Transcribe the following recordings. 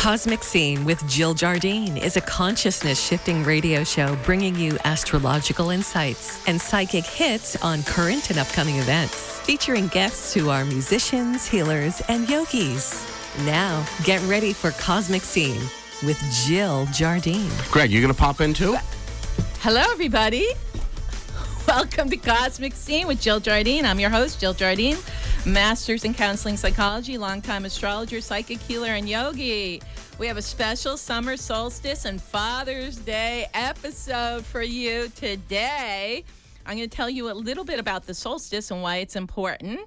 Cosmic Scene with Jill Jardine is a consciousness-shifting radio show bringing you astrological insights and psychic hits on current and upcoming events, featuring guests who are musicians, healers, and yogis. Now, get ready for Cosmic Scene with Jill Jardine. Greg, you going to pop in too? Hello, everybody. Welcome to Cosmic Scene with Jill Jardine. I'm your host, Jill Jardine, Masters in Counseling Psychology, longtime astrologer, psychic healer, and yogi. We have a special summer solstice and Father's Day episode for you today. I'm going to tell you a little bit about the solstice and why it's important.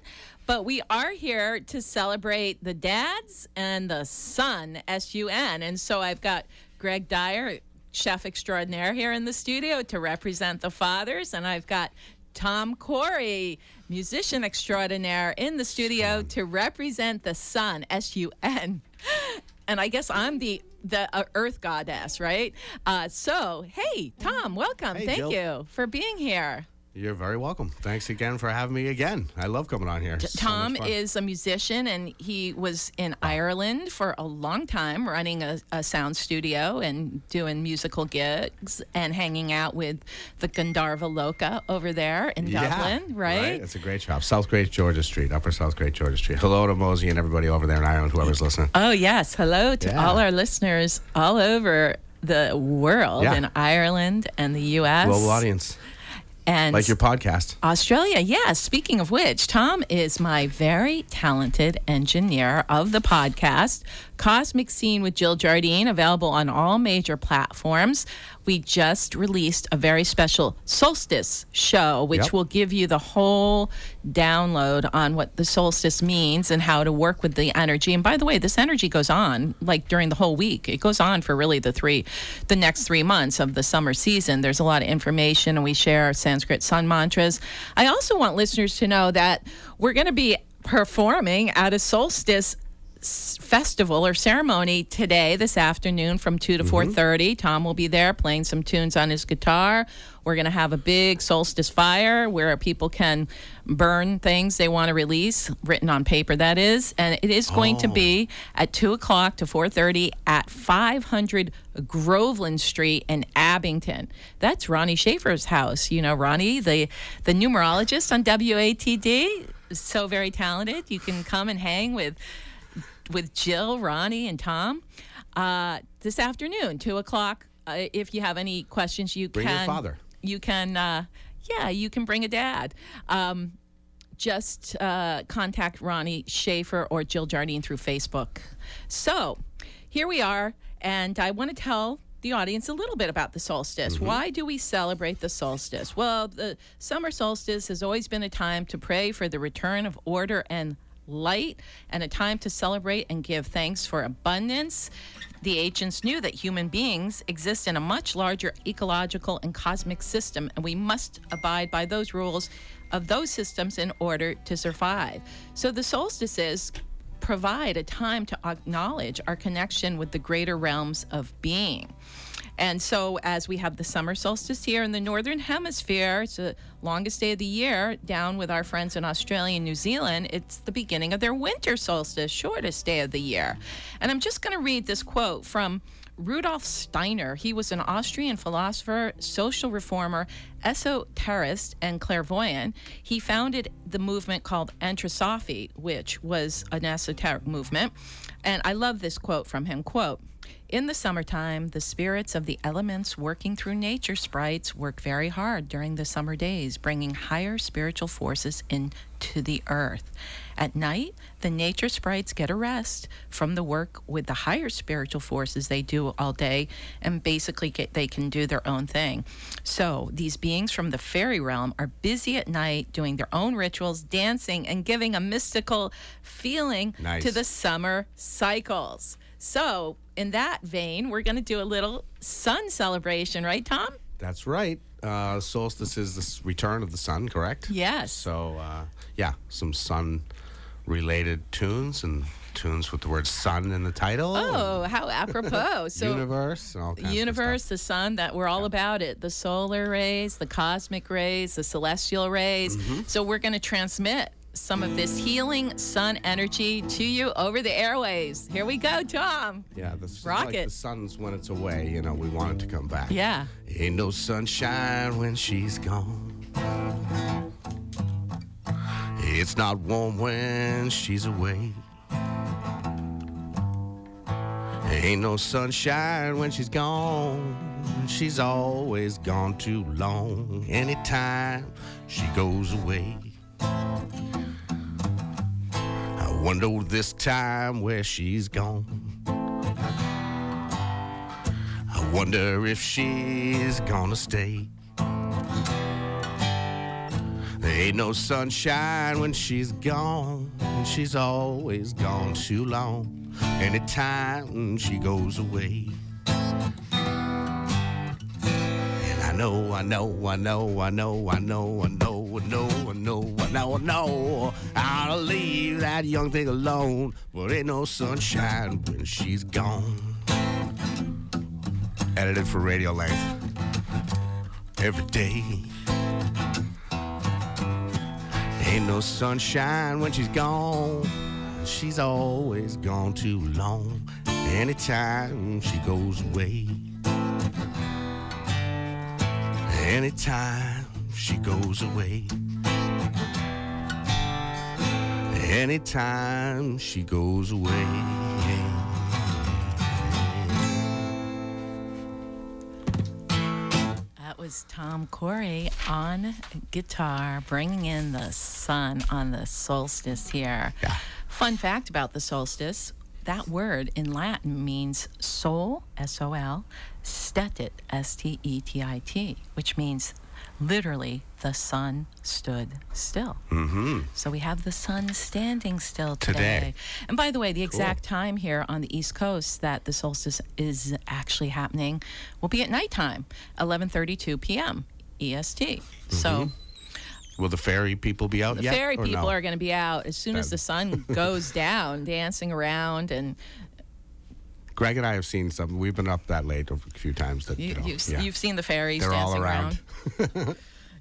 But we are here to celebrate the dads and the sun, S-U-N. And so I've got Greg Dyer, chef extraordinaire, here in the studio to represent the fathers. And I've got Tom Corey, musician extraordinaire, in the studio to represent the sun, S-U-N. And I guess I'm the earth goddess, right? So, hey, Tom, welcome. Hey, Thank you, Jill, for being here. You're very welcome. Thanks again for having me again. I love coming on here. Tom is a musician, and he was in Ireland for a long time running a sound studio and doing musical gigs and hanging out with the Gandharva Loka over there in Dublin, right? It's a great shop. South Great Georgia Street, Upper South Great Georgia Street. Hello to Mosey and everybody over there in Ireland, whoever's listening. Oh, yes. Hello to all our listeners all over the world, in Ireland and the U.S. Global audience. And like your podcast. Australia, Speaking of which, Tom is my very talented engineer of the podcast, Cosmic Scene with Jill Jardine, available on all major platforms. We just released a very special solstice show, which will give you the whole download on what the solstice means and how to work with the energy. And by the way, this energy goes on like during the whole week. It goes on for really the next 3 months of the summer season. There's a lot of information, and we share Sanskrit sun mantras. I also want listeners to know that we're going to be performing at a solstice festival or ceremony today, this afternoon, from 2 to 4:30. Tom will be there playing some tunes on his guitar. We're going to have a big solstice fire where people can burn things they want to release, written on paper, that is. And it is going to be at 2 o'clock to 4:30 at 500 Groveland Street in Abington. That's Ronnie Schaefer's house. You know, Ronnie, the numerologist on WATD, is so very talented. You can come and hang with Jill, Ronnie, and Tom this afternoon, 2 o'clock. If you have any questions, bring your father. You can, you can bring a dad. Just contact Ronnie Schaefer or Jill Jardine through Facebook. So here we are, and I want to tell the audience a little bit about the solstice. Why do we celebrate the solstice? Well, the summer solstice has always been a time to pray for the return of order and light, and a time to celebrate and give thanks for abundance. The ancients knew that human beings exist in a much larger ecological and cosmic system, and we must abide by those rules of those systems in order to survive. So the solstices provide a time to acknowledge our connection with the greater realms of being. And so as we have the summer solstice here in the Northern Hemisphere, it's the longest day of the year. Down with our friends in Australia and New Zealand, it's the beginning of their winter solstice, shortest day of the year. And I'm just going to read this quote from Rudolf Steiner. He was an Austrian philosopher, social reformer, esoterist, and clairvoyant. He founded the movement called Anthroposophy, which was an esoteric movement. And I love this quote from him, quote, "In the summertime, the spirits of the elements working through nature sprites work very hard during the summer days, bringing higher spiritual forces into the earth. At night, the nature sprites get a rest from the work with the higher spiritual forces they do all day, and basically they can do their own thing. So these beings from the fairy realm are busy at night doing their own rituals, dancing, and giving a mystical feeling to the summer cycles." So in that vein, we're going to do a little sun celebration, right, Tom? That's right. Solstice is the return of the sun, correct? Yes. So, some sun-related tunes and tunes with the word sun in the title. Oh, how apropos. So universe and all kinds of stuff. Universe, the sun, that we're all about it. The solar rays, the cosmic rays, the celestial rays. So we're going to transmit some of this healing sun energy to you over the airways. Here we go, Tom. Yeah, this rocket. Like the sun's when it's away, you know, we want it to come back. Yeah. Ain't no sunshine when she's gone. It's not warm when she's away. Ain't no sunshine when she's gone. She's always gone too long. Anytime she goes away, I wonder this time where she's gone. I wonder if she's gonna stay. There ain't no sunshine when she's gone. She's always gone too long. Anytime she goes away. And I know I'll leave that young thing alone, but ain't no sunshine when she's gone. Edited for radio length. Every day. Ain't no sunshine when she's gone. She's always gone too long. Anytime she goes away. Anytime she goes away. Anytime she goes away. That was Tom Corey on guitar, bringing in the sun on the solstice here. Yeah. Fun fact about the solstice, that word in Latin means sol, S-O-L, stetit, S-T-E-T-I-T, which means literally the sun stood still. Mm-hmm. So we have the sun standing still today. And by the way, the exact time here on the East Coast that the solstice is actually happening will be at nighttime, 11:32 p.m. EST. Mm-hmm. So... will the fairy people be out yet? The fairy people are going to be out as soon as the sun goes down, dancing around. And Greg and I have seen some. We've been up that late a few times. You've seen the fairies. They're dancing all around.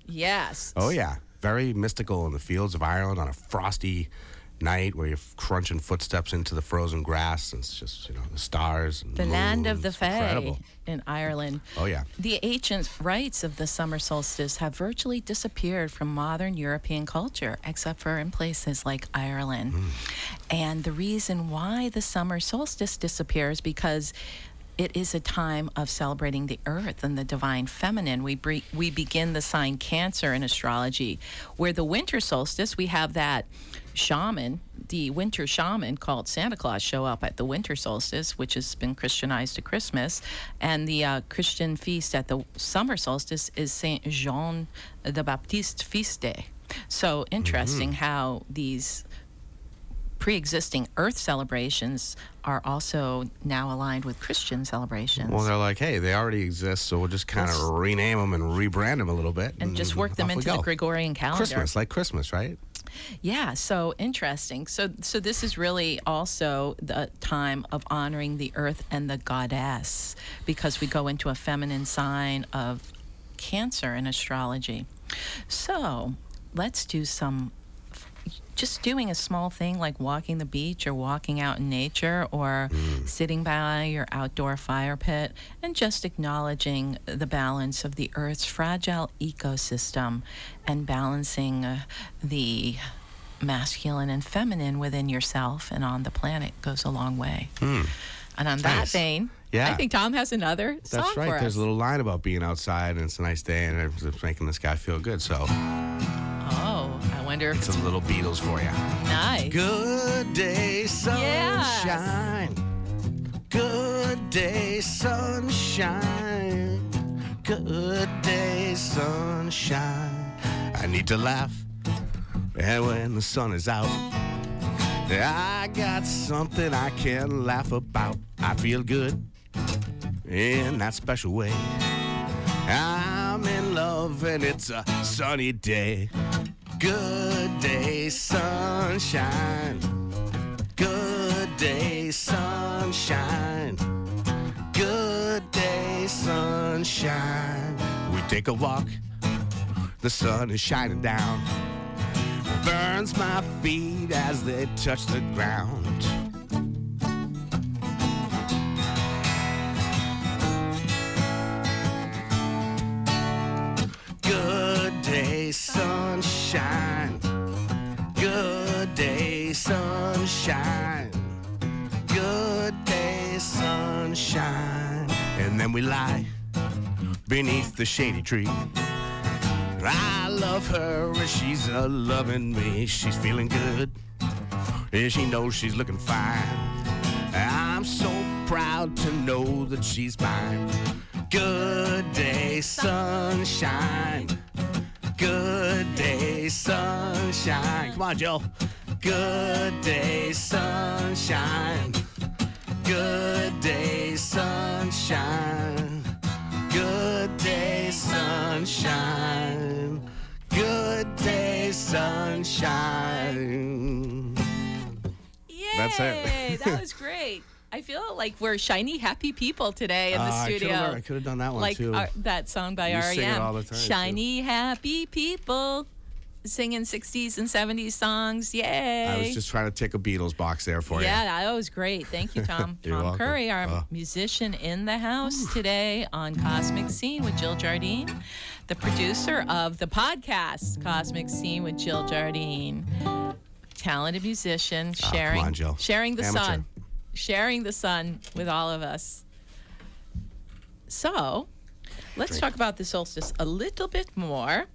Yes. Oh, yeah. Very mystical in the fields of Ireland on a frosty night where you're crunching footsteps into the frozen grass. And it's just, you know, the stars and the moon. Land of the Fae in Ireland. Oh, yeah. The ancient rites of the summer solstice have virtually disappeared from modern European culture, except for in places like Ireland. And the reason why the summer solstice disappears because it is a time of celebrating the earth and the divine feminine. We begin the sign Cancer in astrology, where the winter solstice, we have that shaman, the winter shaman called Santa Claus, show up at the winter solstice, which has been Christianized to Christmas. And the Christian feast at the summer solstice is Saint John the Baptist feast day. So interesting how these pre-existing earth celebrations are also now aligned with Christian celebrations. Well, they're like, hey, they already exist, so we'll just kind of rename them and rebrand them a little bit. And just work them into the Gregorian calendar. Christmas, like Christmas, right? Yeah, so interesting. So this is really also the time of honoring the earth and the goddess, because we go into a feminine sign of Cancer in astrology. So let's do some... just doing a small thing like walking the beach or walking out in nature or sitting by your outdoor fire pit and just acknowledging the balance of the Earth's fragile ecosystem and balancing the masculine and feminine within yourself and on the planet goes a long way. And on that vein... yeah. I think Tom has another song for us. That's right. There's a little line about being outside and it's a nice day and it's making this guy feel good, so... It's a little Beatles for you. Nice. Good day, sunshine. Yes. Good day, sunshine. Good day, sunshine. I need to laugh. And when the sun is out, I got something I can laugh about. I feel good in that special way. I'm in love and it's a sunny day. Good day, sunshine. Good day, sunshine. Good day, sunshine. We take a walk. The sun is shining down. Burns my beat as they touch the ground. Good day, sunshine. Good day, sunshine. Good day, sunshine. And then we lie beneath the shady tree. I love her and she's a-loving me. She's feeling good and she knows she's looking fine. I'm so proud to know that she's mine. Good day, sunshine. Good day, sunshine. Come on, Jill. Good day, sunshine. Good day, sunshine. Good day, sunshine. Good day, sunshine. Yay! That's it. That was great. I feel like we're shiny, happy people today in the studio. I could have done that one, like too. Like that song by R.E.M. Sing it all the time, shiny, too. Happy people. Singing 60s and 70s songs. Yay. I was just trying to take a Beatles box there for you. Yeah, that was great. Thank you, Tom. Tom Curry, our musician in the house today on Cosmic Scene with Jill Jardine, the producer of the podcast Cosmic Scene with Jill Jardine. Talented musician, sharing, come on, Jill. Sharing the sun with all of us. So let's talk about the solstice a little bit more.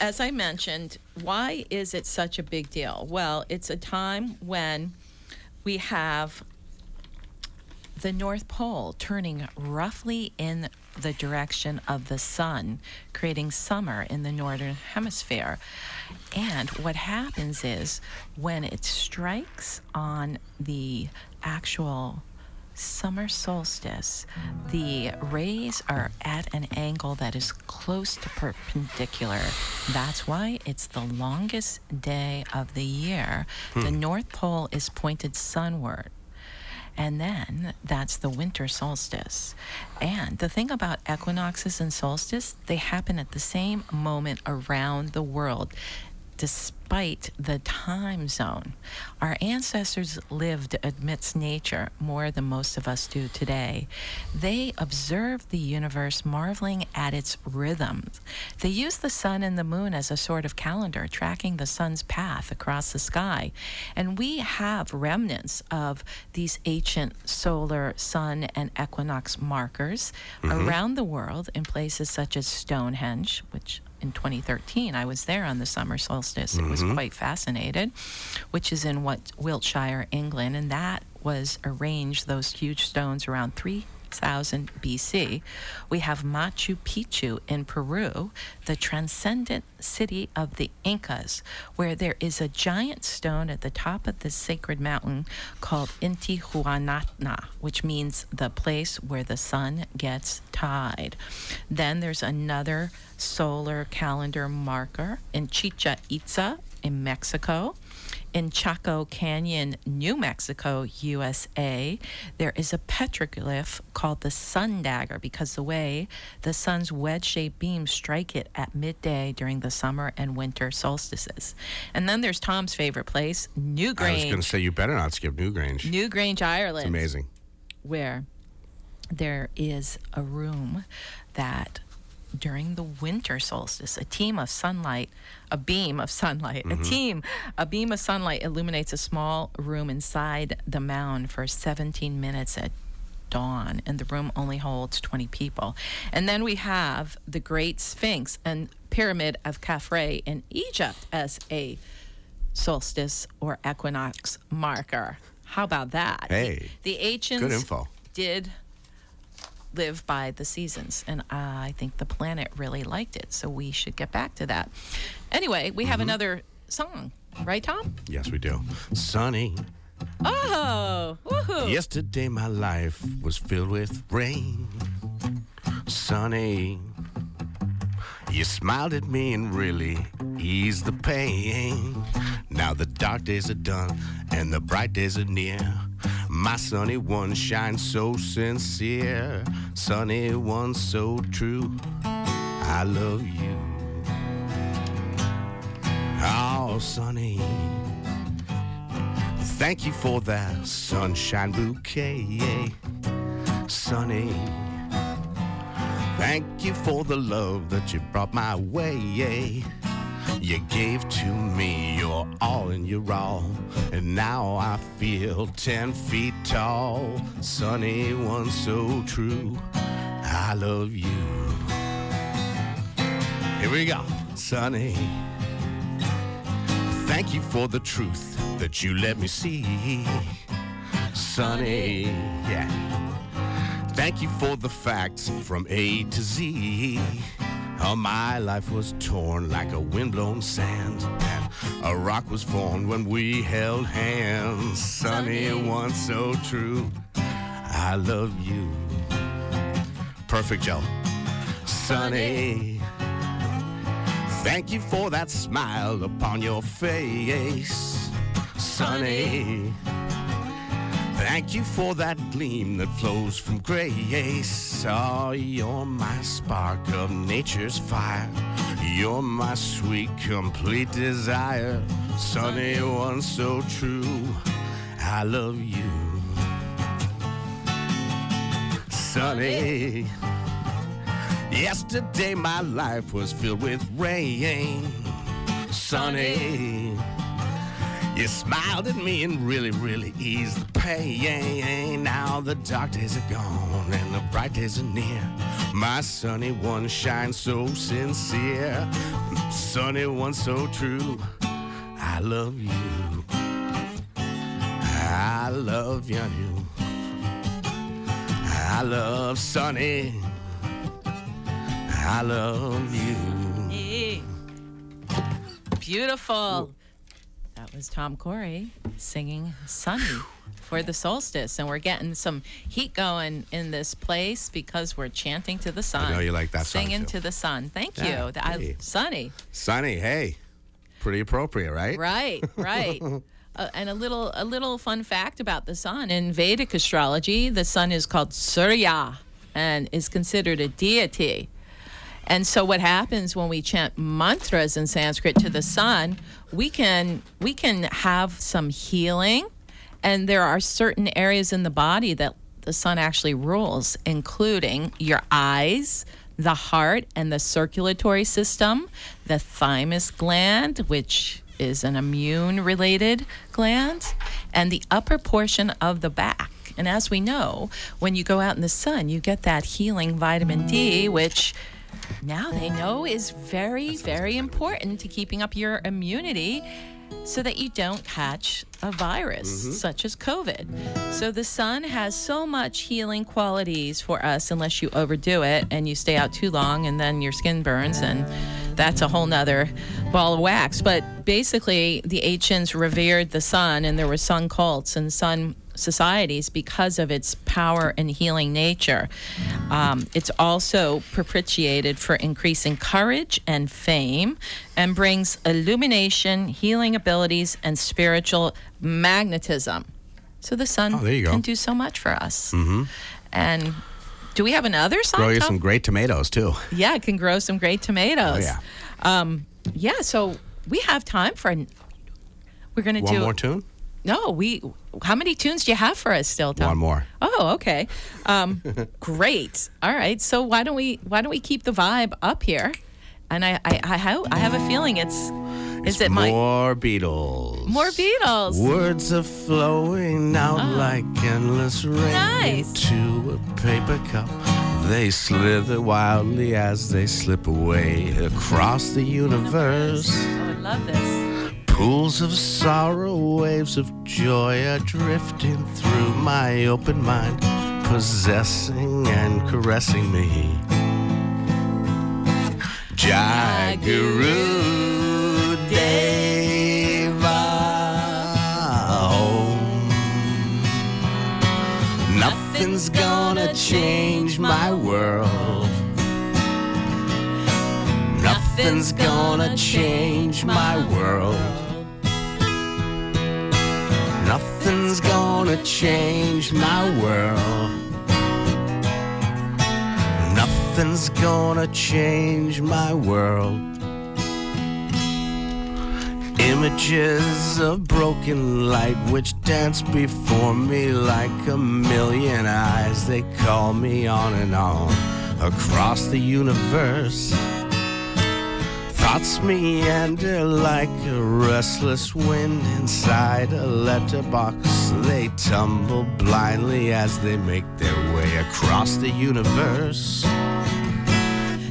As I mentioned, why is it such a big deal? Well, it's a time when we have the North Pole turning roughly in the direction of the sun, creating summer in the northern hemisphere. And what happens is when it strikes on the actual summer solstice, the rays are at an angle that is close to perpendicular. That's why it's the longest day of the year. The North Pole is pointed sunward. And then that's the winter solstice. And the thing about equinoxes and solstice, they happen at the same moment around the world, despite the time zone. Our ancestors lived amidst nature more than most of us do today. They observed the universe marveling at its rhythms. They used the sun and the moon as a sort of calendar, tracking the sun's path across the sky. And we have remnants of these ancient solar, sun, and equinox markers around the world in places such as Stonehenge, which in 2013, I was there on the summer solstice. It was quite fascinated, which is in Wiltshire, England, and that was arranged, those huge stones, around 3000 BC. We have Machu Picchu in Peru, the transcendent city of the Incas, where there is a giant stone at the top of the sacred mountain called Intihuatana, which means the place where the sun gets tied. Then there's another solar calendar marker in Chichen Itza in Mexico. In Chaco Canyon, New Mexico, USA, there is a petroglyph called the Sun Dagger because the way the sun's wedge-shaped beams strike it at midday during the summer and winter solstices. And then there's Tom's favorite place, New Grange. I was going to say, you better not skip New Grange. New Grange, Ireland. It's amazing. Where there is a room that during the winter solstice, a beam of sunlight illuminates a small room inside the mound for 17 minutes at dawn, and the room only holds 20 people. And then we have the Great Sphinx and Pyramid of Khafre in Egypt as a solstice or equinox marker. How about that? Hey, the ancients did live by the seasons, and I think the planet really liked it, so we should get back to that. Anyway, we have another song, right, Tom? Yes, we do. Sunny. Oh, woohoo! Yesterday my life was filled with rain. Sunny, you smiled at me and really eased the pain. Now the dark days are done and the bright days are near. My sunny one shines so sincere. Sunny one so true. I love you. Oh, so sunny. Thank you for that sunshine bouquet, Sunny. Thank you for the love that you brought my way. You gave to me your all and your all, and now I feel 10 feet tall. Sunny one, so true, I love you. Here we go, Sunny. Thank you for the truth that you let me see, Sunny. Yeah. Thank you for the facts from A to Z. My life was torn like a windblown sand, and a rock was formed when we held hands. Sunny, one, so true, I love you. Perfect, Joe. Sunny, thank you for that smile upon your face. Sunny, thank you for that gleam that flows from grace. Oh, you're my spark of nature's fire. You're my sweet, complete desire. Sunny one, so true, I love you. Sunny. Yesterday my life was filled with rain. Sunny. You smiled at me and really, really eased the pain. Now the dark days are gone and the bright days are near. My sunny one shines so sincere. Sunny one, so true, I love you. I love you. I love Sunny. I love you. Hey. Beautiful. Ooh. That was Tom Corey singing Sunny for the solstice. And we're getting some heat going in this place because we're chanting to the sun. I know you like that song, singing to the sun. Thank you. Hey. Sunny. Sunny, hey. Pretty appropriate, right? Right, right. And a little fun fact about the sun. In Vedic astrology, the sun is called Surya and is considered a deity. And so what happens when we chant mantras in Sanskrit to the sun, we can have some healing, and there are certain areas in the body that the sun actually rules, including your eyes, the heart and the circulatory system, the thymus gland, which is an immune-related gland, and the upper portion of the back. And as we know, when you go out in the sun, you get that healing vitamin D, which now they know is very, very important to keeping up your immunity so that you don't catch a virus such as COVID. So the sun has so much healing qualities for us unless you overdo it and you stay out too long and then your skin burns, and that's a whole nother ball of wax. But basically the ancients revered the sun, and there were sun cults and sun societies because of its power and healing nature. It's also propitiated for increasing courage and fame, and brings illumination, healing abilities, and spiritual magnetism. So the sun can do so much for us. Mm-hmm. And do we have another song? Grow you some great tomatoes too. Yeah, it can grow some great tomatoes. Oh, yeah. So we have time for we're going to do one more tune. No, how many tunes do you have for us still, Tom? One more. Oh, okay. Great. All right. So why don't we keep the vibe up here? And I have a feeling it's more Beatles. More Beatles. Words are flowing out like endless rain into a paper cup. They slither wildly as they slip away across the universe. Oh, I love this. Pools of sorrow, waves of joy are drifting through my open mind, possessing and caressing me. Jai Guru Deva Om. Nothing's gonna change my world. Nothing's gonna change my world. Nothing's gonna change my world. Nothing's gonna change my world. Images of broken light which dance before me like a million eyes. They call me on and on across the universe. Thoughts meander like a restless wind inside a letterbox. They tumble blindly as they make their way across the universe.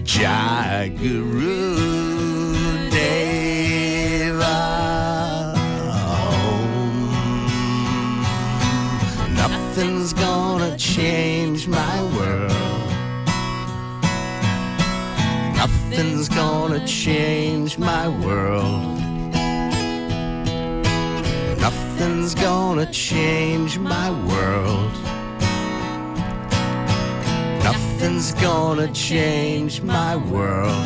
Jai Guru Deva Om. Nothing's gonna change my world. Nothing's gonna change my world. Nothing's gonna change my world. Nothing's gonna change my world.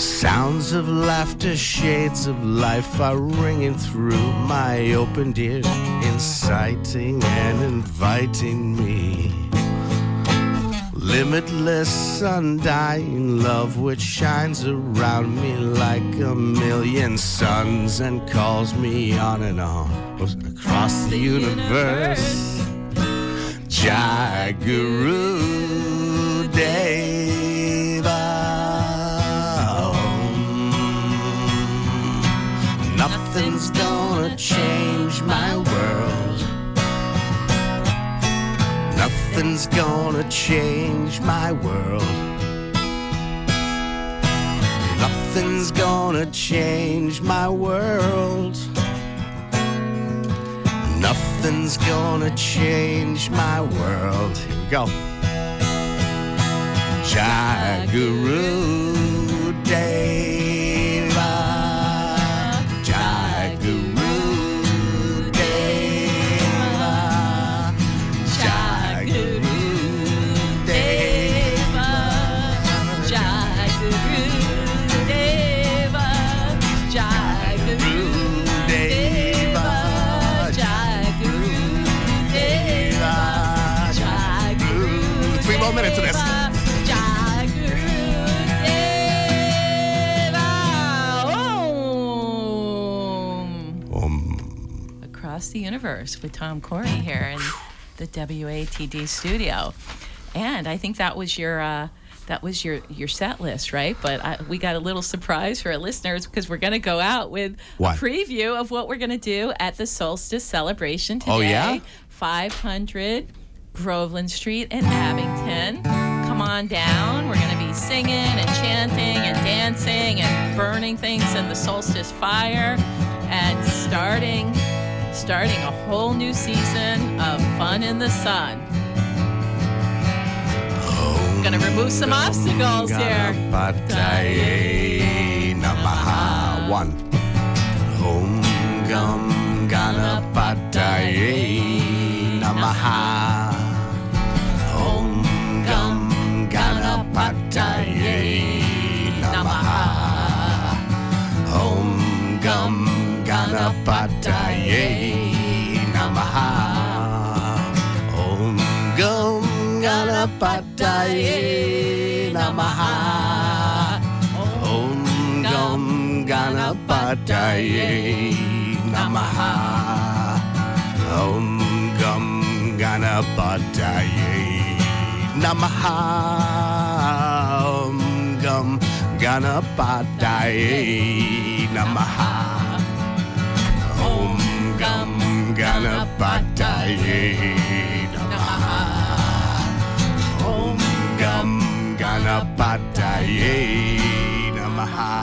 Sounds of laughter, shades of life are ringing through my opened ears, inciting and inviting me. Limitless, undying love which shines around me like a million suns and calls me on and on across the universe. Jai Guru Deva Om. Nothing's gonna change my world. Nothing's gonna change my world. Nothing's gonna change my world. Nothing's gonna change my world. Here we go. Jai Guru Deva. Minutes of this. Across the universe with Tom Corey here in the WATD studio, and I think that was your set list, right? But we got a little surprise for our listeners because we're going to go out with a preview of what we're going to do at the Solstice Celebration today. Oh yeah, 500. Groveland Street in Abington. Come on down. We're going to be singing and chanting and dancing and burning things in the solstice fire and starting a whole new season of fun in the sun. Going to remove some obstacles here. Om Gum Gana Patayay Namaha. One. Om Gum Gana Patayay Namaha. Patayay Namaha. Om Gum Gana Patayay Namaha. Om Gum Gana Patayay Namaha. Om Gum Gana Patayay Namaha. Om Gum Gana Patayay Namaha. Om Gum Gana Patayay Namaha. Om Gum Gana Patayay Namaha. Om Gum Gana Patayay Namaha.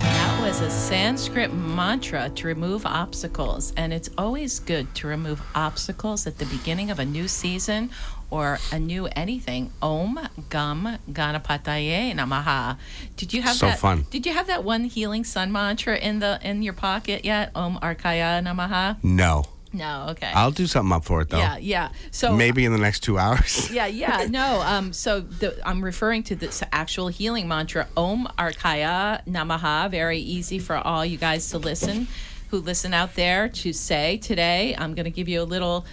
That was a Sanskrit mantra to remove obstacles, and it's always good to remove obstacles at the beginning of a new season or a new anything. Om Gum Gana Patayay Namaha. Did you have so that? Fun. Did you have that one healing sun mantra in your pocket yet? Om Arkaya Namaha. No. No. Okay. I'll do something up for it though. Yeah. So maybe in the next 2 hours. Yeah. No. I'm referring to this actual healing mantra, Om Arkaya Namaha. Very easy for all you guys to listen, who listen out there, to say today. I'm going to give you a little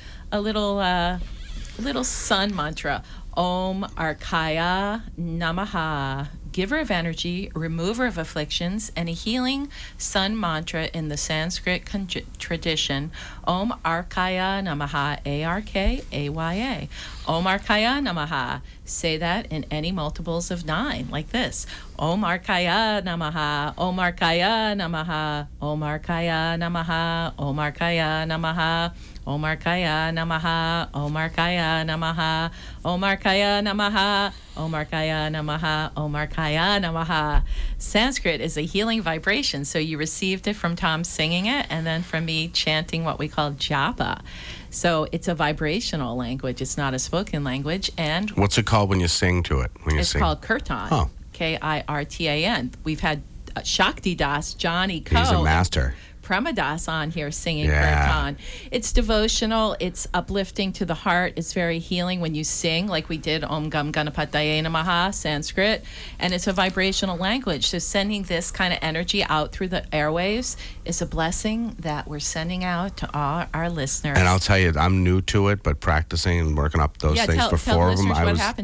sun mantra. Om Arkaya Namaha. giver of energy, remover of afflictions, and a healing sun mantra in the Sanskrit tradition, Om Arkaya Namaha, A-R-K-A-Y-A. Om Arkaya Namaha. Say that in any multiples of 9, like this. Om Arkaya Namaha, Om Arkaya Namaha, Om Arkaya Namaha, Om Arkaya Namaha, Om Arkaya Namaha, Om Arkaya Namaha, Om Arkaya Namaha, Om Arkaya Namaha, Om Arkaya Namaha. Sanskrit is a healing vibration, so you received it from Tom singing it and then from me chanting what we call japa. So it's a vibrational language. It's not a spoken language. And what's it called when you sing to it? When you it's sing? Called kirtan. Oh. K-I-R-T-A-N. We've had Shakti Das, Johnny Coe. He's a master. Premadas on here singing kirtan. It's devotional, it's uplifting to the heart, it's very healing when you sing, like we did Om Gum Gana Patayay Namaha, Sanskrit, and it's a vibrational language. So sending this kind of energy out through the airwaves is a blessing that we're sending out to all our listeners. And I'll tell you, I'm new to it, but practicing and working up those things tell, before tell them, I was, I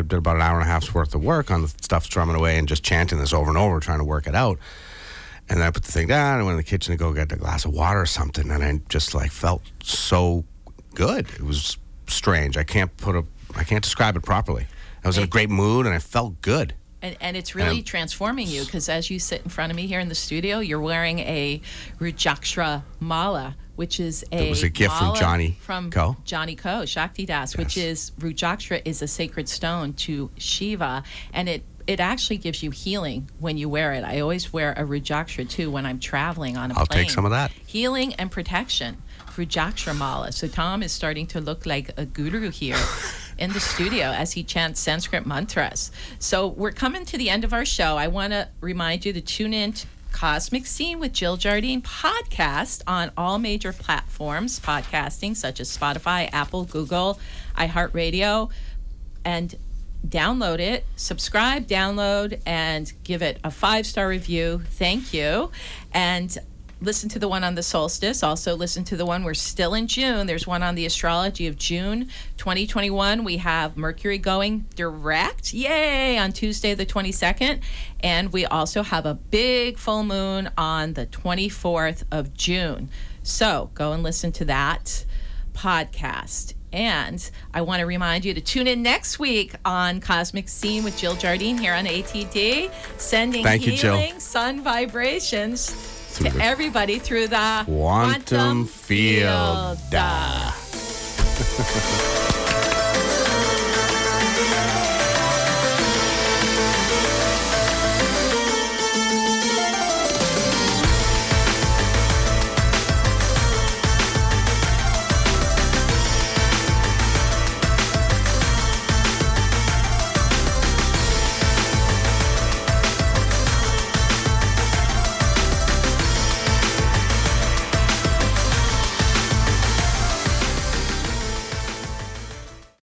did about an hour and a half's worth of work on the stuff strumming away and just chanting this over and over, trying to work it out. And then I put the thing down, I went in the kitchen to go get a glass of water or something, and I just like felt so good. It was strange. I can't describe it properly. I was in a great mood, and I felt good. And it's really transforming you, because as you sit in front of me here in the studio, you're wearing a Rudraksha mala, which is a, it was a gift from Johnny Coe. Johnny Coe, Shakti Das, yes. Which is Rudraksha is a sacred stone to Shiva, and it actually gives you healing when you wear it. I always wear a Rudraksha, too, when I'm traveling on a plane. I'll take some of that. Healing and protection. Rudraksha Mala. So Tom is starting to look like a guru here in the studio as he chants Sanskrit mantras. So we're coming to the end of our show. I want to remind you to tune in to Cosmic Scene with Jill Jardine podcast on all major platforms, podcasting such as Spotify, Apple, Google, iHeartRadio, and download it, subscribe, download, and give it a 5-star review. Thank you. And listen to the one on the solstice. Also listen to the one, we're still in June. There's one on the astrology of June 2021. We have Mercury going direct, yay, on Tuesday the 22nd. And we also have a big full moon on the 24th of June. So go and listen to that podcast. And I want to remind you to tune in next week on Cosmic Scene with Jill Jardine here on ATD, sending healing sun vibrations to everybody through the quantum field.